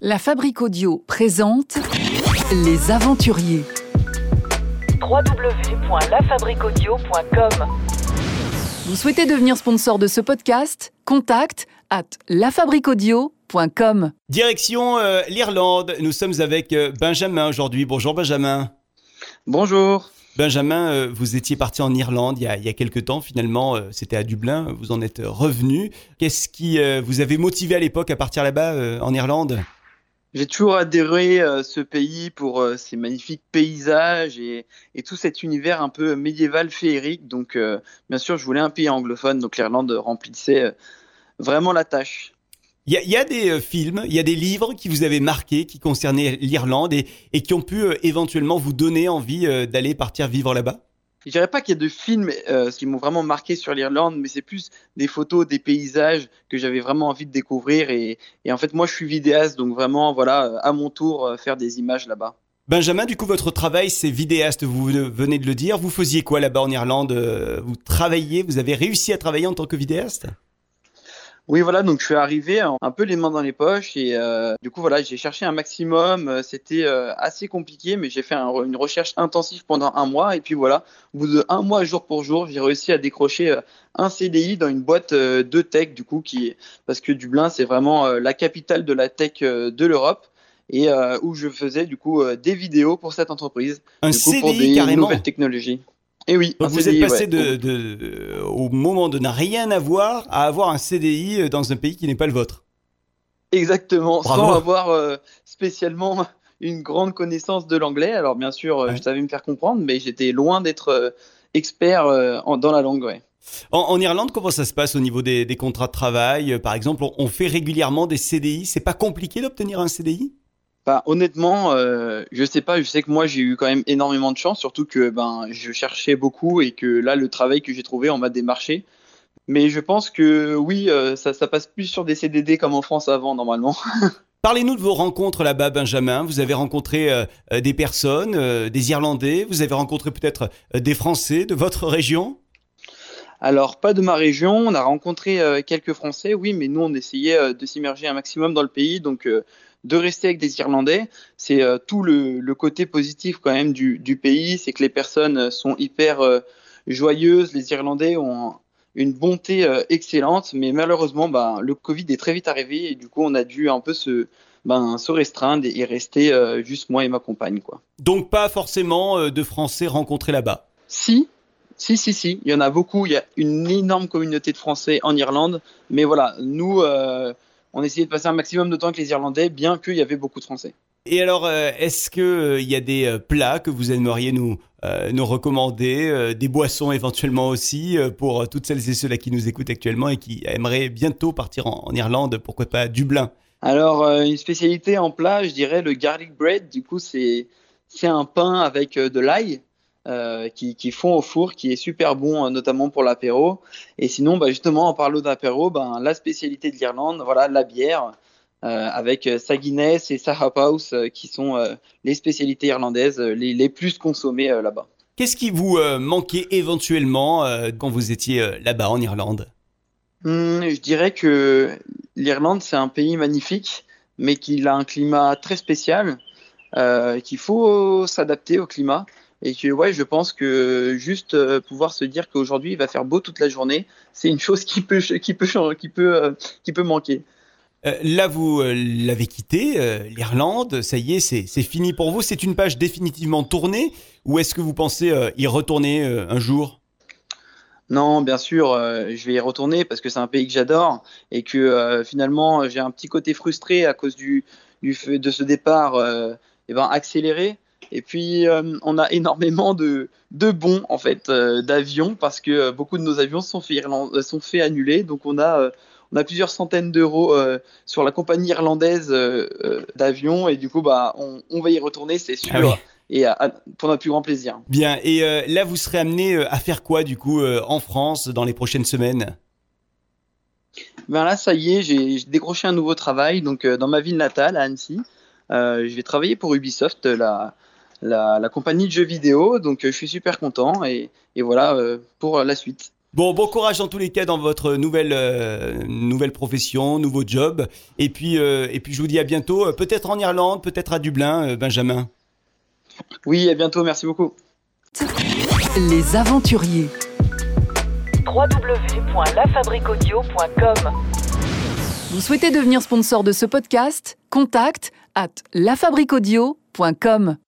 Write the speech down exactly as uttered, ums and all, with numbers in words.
La Fabrique Audio présente Les Aventuriers. w w w point la fabrique audio point com. Vous souhaitez devenir sponsor de ce podcast ? Contact à la fabrique audio point com. Direction euh, l'Irlande. Nous sommes avec euh, Benjamin aujourd'hui. Bonjour Benjamin. Bonjour. Benjamin, euh, vous étiez parti en Irlande il y a, il y a quelques temps. Finalement, euh, c'était à Dublin. Vous en êtes revenu. Qu'est-ce qui euh, vous avait motivé à l'époque à partir là-bas euh, en Irlande ? J'ai toujours adhéré euh, ce pays pour euh, ses magnifiques paysages et, et tout cet univers un peu médiéval, féerique. Donc, euh, bien sûr, je voulais un pays anglophone. Donc, l'Irlande remplissait euh, vraiment la tâche. Il y, y a des euh, films, il y a des livres qui vous avaient marqué, qui concernaient l'Irlande et, et qui ont pu euh, éventuellement vous donner envie euh, d'aller partir vivre là-bas ? Je dirais pas qu'il y a de films euh, qui m'ont vraiment marqué sur l'Irlande, mais c'est plus des photos, des paysages que j'avais vraiment envie de découvrir. Et, et en fait, moi, je suis vidéaste, donc vraiment, voilà, à mon tour, euh, faire des images là-bas. Benjamin, du coup, votre travail, c'est vidéaste, vous venez de le dire. Vous faisiez quoi là-bas en Irlande ? Vous travailliez, vous avez réussi à travailler en tant que vidéaste ? Oui, voilà, donc je suis arrivé un peu les mains dans les poches et euh, du coup, voilà, j'ai cherché un maximum. C'était euh, assez compliqué, mais j'ai fait un, une recherche intensive pendant un mois. Et puis voilà, au bout de un mois, jour pour jour, j'ai réussi à décrocher euh, un C D I dans une boîte euh, de tech, du coup, qui, parce que Dublin, c'est vraiment euh, la capitale de la tech euh, de l'Europe et euh, où je faisais du coup euh, des vidéos pour cette entreprise. Un du coup, C D I, pour des carrément. Nouvelles technologies. Et oui, donc vous C D I, êtes passé ouais. de, de, de, au moment de n'a rien à voir à avoir un C D I dans un pays qui n'est pas le vôtre. Exactement, bravo. Sans avoir euh, spécialement une grande connaissance de l'anglais. Alors bien sûr, ouais. Je savais me faire comprendre, mais j'étais loin d'être euh, expert euh, en, dans la langue. Ouais. En, en Irlande, comment ça se passe au niveau des, des contrats de travail ? Par exemple, on, on fait régulièrement des C D I. C'est pas compliqué d'obtenir un C D I ? Bah, honnêtement, euh, je sais pas, je sais que moi j'ai eu quand même énormément de chance, surtout que ben, je cherchais beaucoup et que là le travail que j'ai trouvé, on m'a démarché. Mais je pense que oui, euh, ça, ça passe plus sur des C D D comme en France avant normalement. Parlez-nous de vos rencontres là-bas, Benjamin. Vous avez rencontré euh, des personnes, euh, des Irlandais, vous avez rencontré peut-être euh, des Français de votre région ? Alors, pas de ma région, on a rencontré euh, quelques Français, oui, mais nous on essayait euh, de s'immerger un maximum dans le pays, donc... Euh, de rester avec des Irlandais, c'est euh, tout le, le côté positif quand même du, du pays, c'est que les personnes sont hyper euh, joyeuses, les Irlandais ont un, une bonté euh, excellente, mais malheureusement, bah, le Covid est très vite arrivé et du coup, on a dû un peu se, ben, se restreindre et rester euh, juste moi et ma compagne, quoi. Donc, pas forcément euh, de Français rencontrés là-bas ? Si, si, si, si, il y en a beaucoup, il y a une énorme communauté de Français en Irlande, mais voilà, nous... Euh, On essayait de passer un maximum de temps avec les Irlandais, bien qu'il y avait beaucoup de Français. Et alors, est-ce qu'il y a des plats que vous aimeriez nous, euh, nous recommander, euh, des boissons éventuellement aussi, euh, pour toutes celles et ceux-là qui nous écoutent actuellement et qui aimeraient bientôt partir en, en Irlande, pourquoi pas à Dublin ? Alors, euh, une spécialité en plat, je dirais le garlic bread. Du coup, c'est, c'est un pain avec de l'ail. Euh, qui, qui font au four, qui est super bon, euh, notamment pour l'apéro. Et sinon, bah, justement, en parlant d'apéro, bah, la spécialité de l'Irlande, voilà, la bière, euh, avec euh, sa Guinness et sa Hope House, euh, qui sont euh, les spécialités irlandaises euh, les, les plus consommées euh, là-bas. Qu'est-ce qui vous euh, manquait éventuellement euh, quand vous étiez euh, là-bas en Irlande ? Hum, je dirais que l'Irlande, c'est un pays magnifique, mais qu'il a un climat très spécial, euh, qu'il faut s'adapter au climat. Et que, ouais, je pense que juste euh, pouvoir se dire qu'aujourd'hui, il va faire beau toute la journée, c'est une chose qui peut, qui peut, qui peut, euh, qui peut manquer. Euh, là, vous euh, l'avez quitté, euh, l'Irlande, ça y est, c'est, c'est fini pour vous. C'est une page définitivement tournée ou est-ce que vous pensez euh, y retourner euh, un jour ? Non, bien sûr, euh, je vais y retourner parce que c'est un pays que j'adore et que euh, finalement, j'ai un petit côté frustré à cause du, du, de ce départ euh, eh ben, accéléré. Et puis, euh, on a énormément de, de bons, en fait, euh, d'avions, parce que euh, beaucoup de nos avions sont faits fait annulés. Donc, on a, euh, on a plusieurs centaines d'euros euh, sur la compagnie irlandaise euh, euh, d'avions. Et du coup, bah, on, on va y retourner, c'est sûr, ah oui. Et à, à, pour notre plus grand plaisir. Bien. Et euh, là, vous serez amené à faire quoi, du coup, euh, en France, dans les prochaines semaines ? Ben là, ça y est, j'ai, j'ai décroché un nouveau travail, donc euh, dans ma ville natale, à Annecy. Euh, je vais travailler pour Ubisoft, la... La, la compagnie de jeux vidéo, donc euh, je suis super content et, et voilà euh, pour la suite. Bon, bon courage dans tous les cas dans votre nouvelle, euh, nouvelle profession, nouveau job. Et puis, euh, et puis, je vous dis à bientôt, peut-être en Irlande, peut-être à Dublin, euh, Benjamin. Oui, à bientôt, merci beaucoup. Les Aventuriers. w w w point la fabrique audio point com. Vous souhaitez devenir sponsor de ce podcast ? Contact at la fabrique audio point com.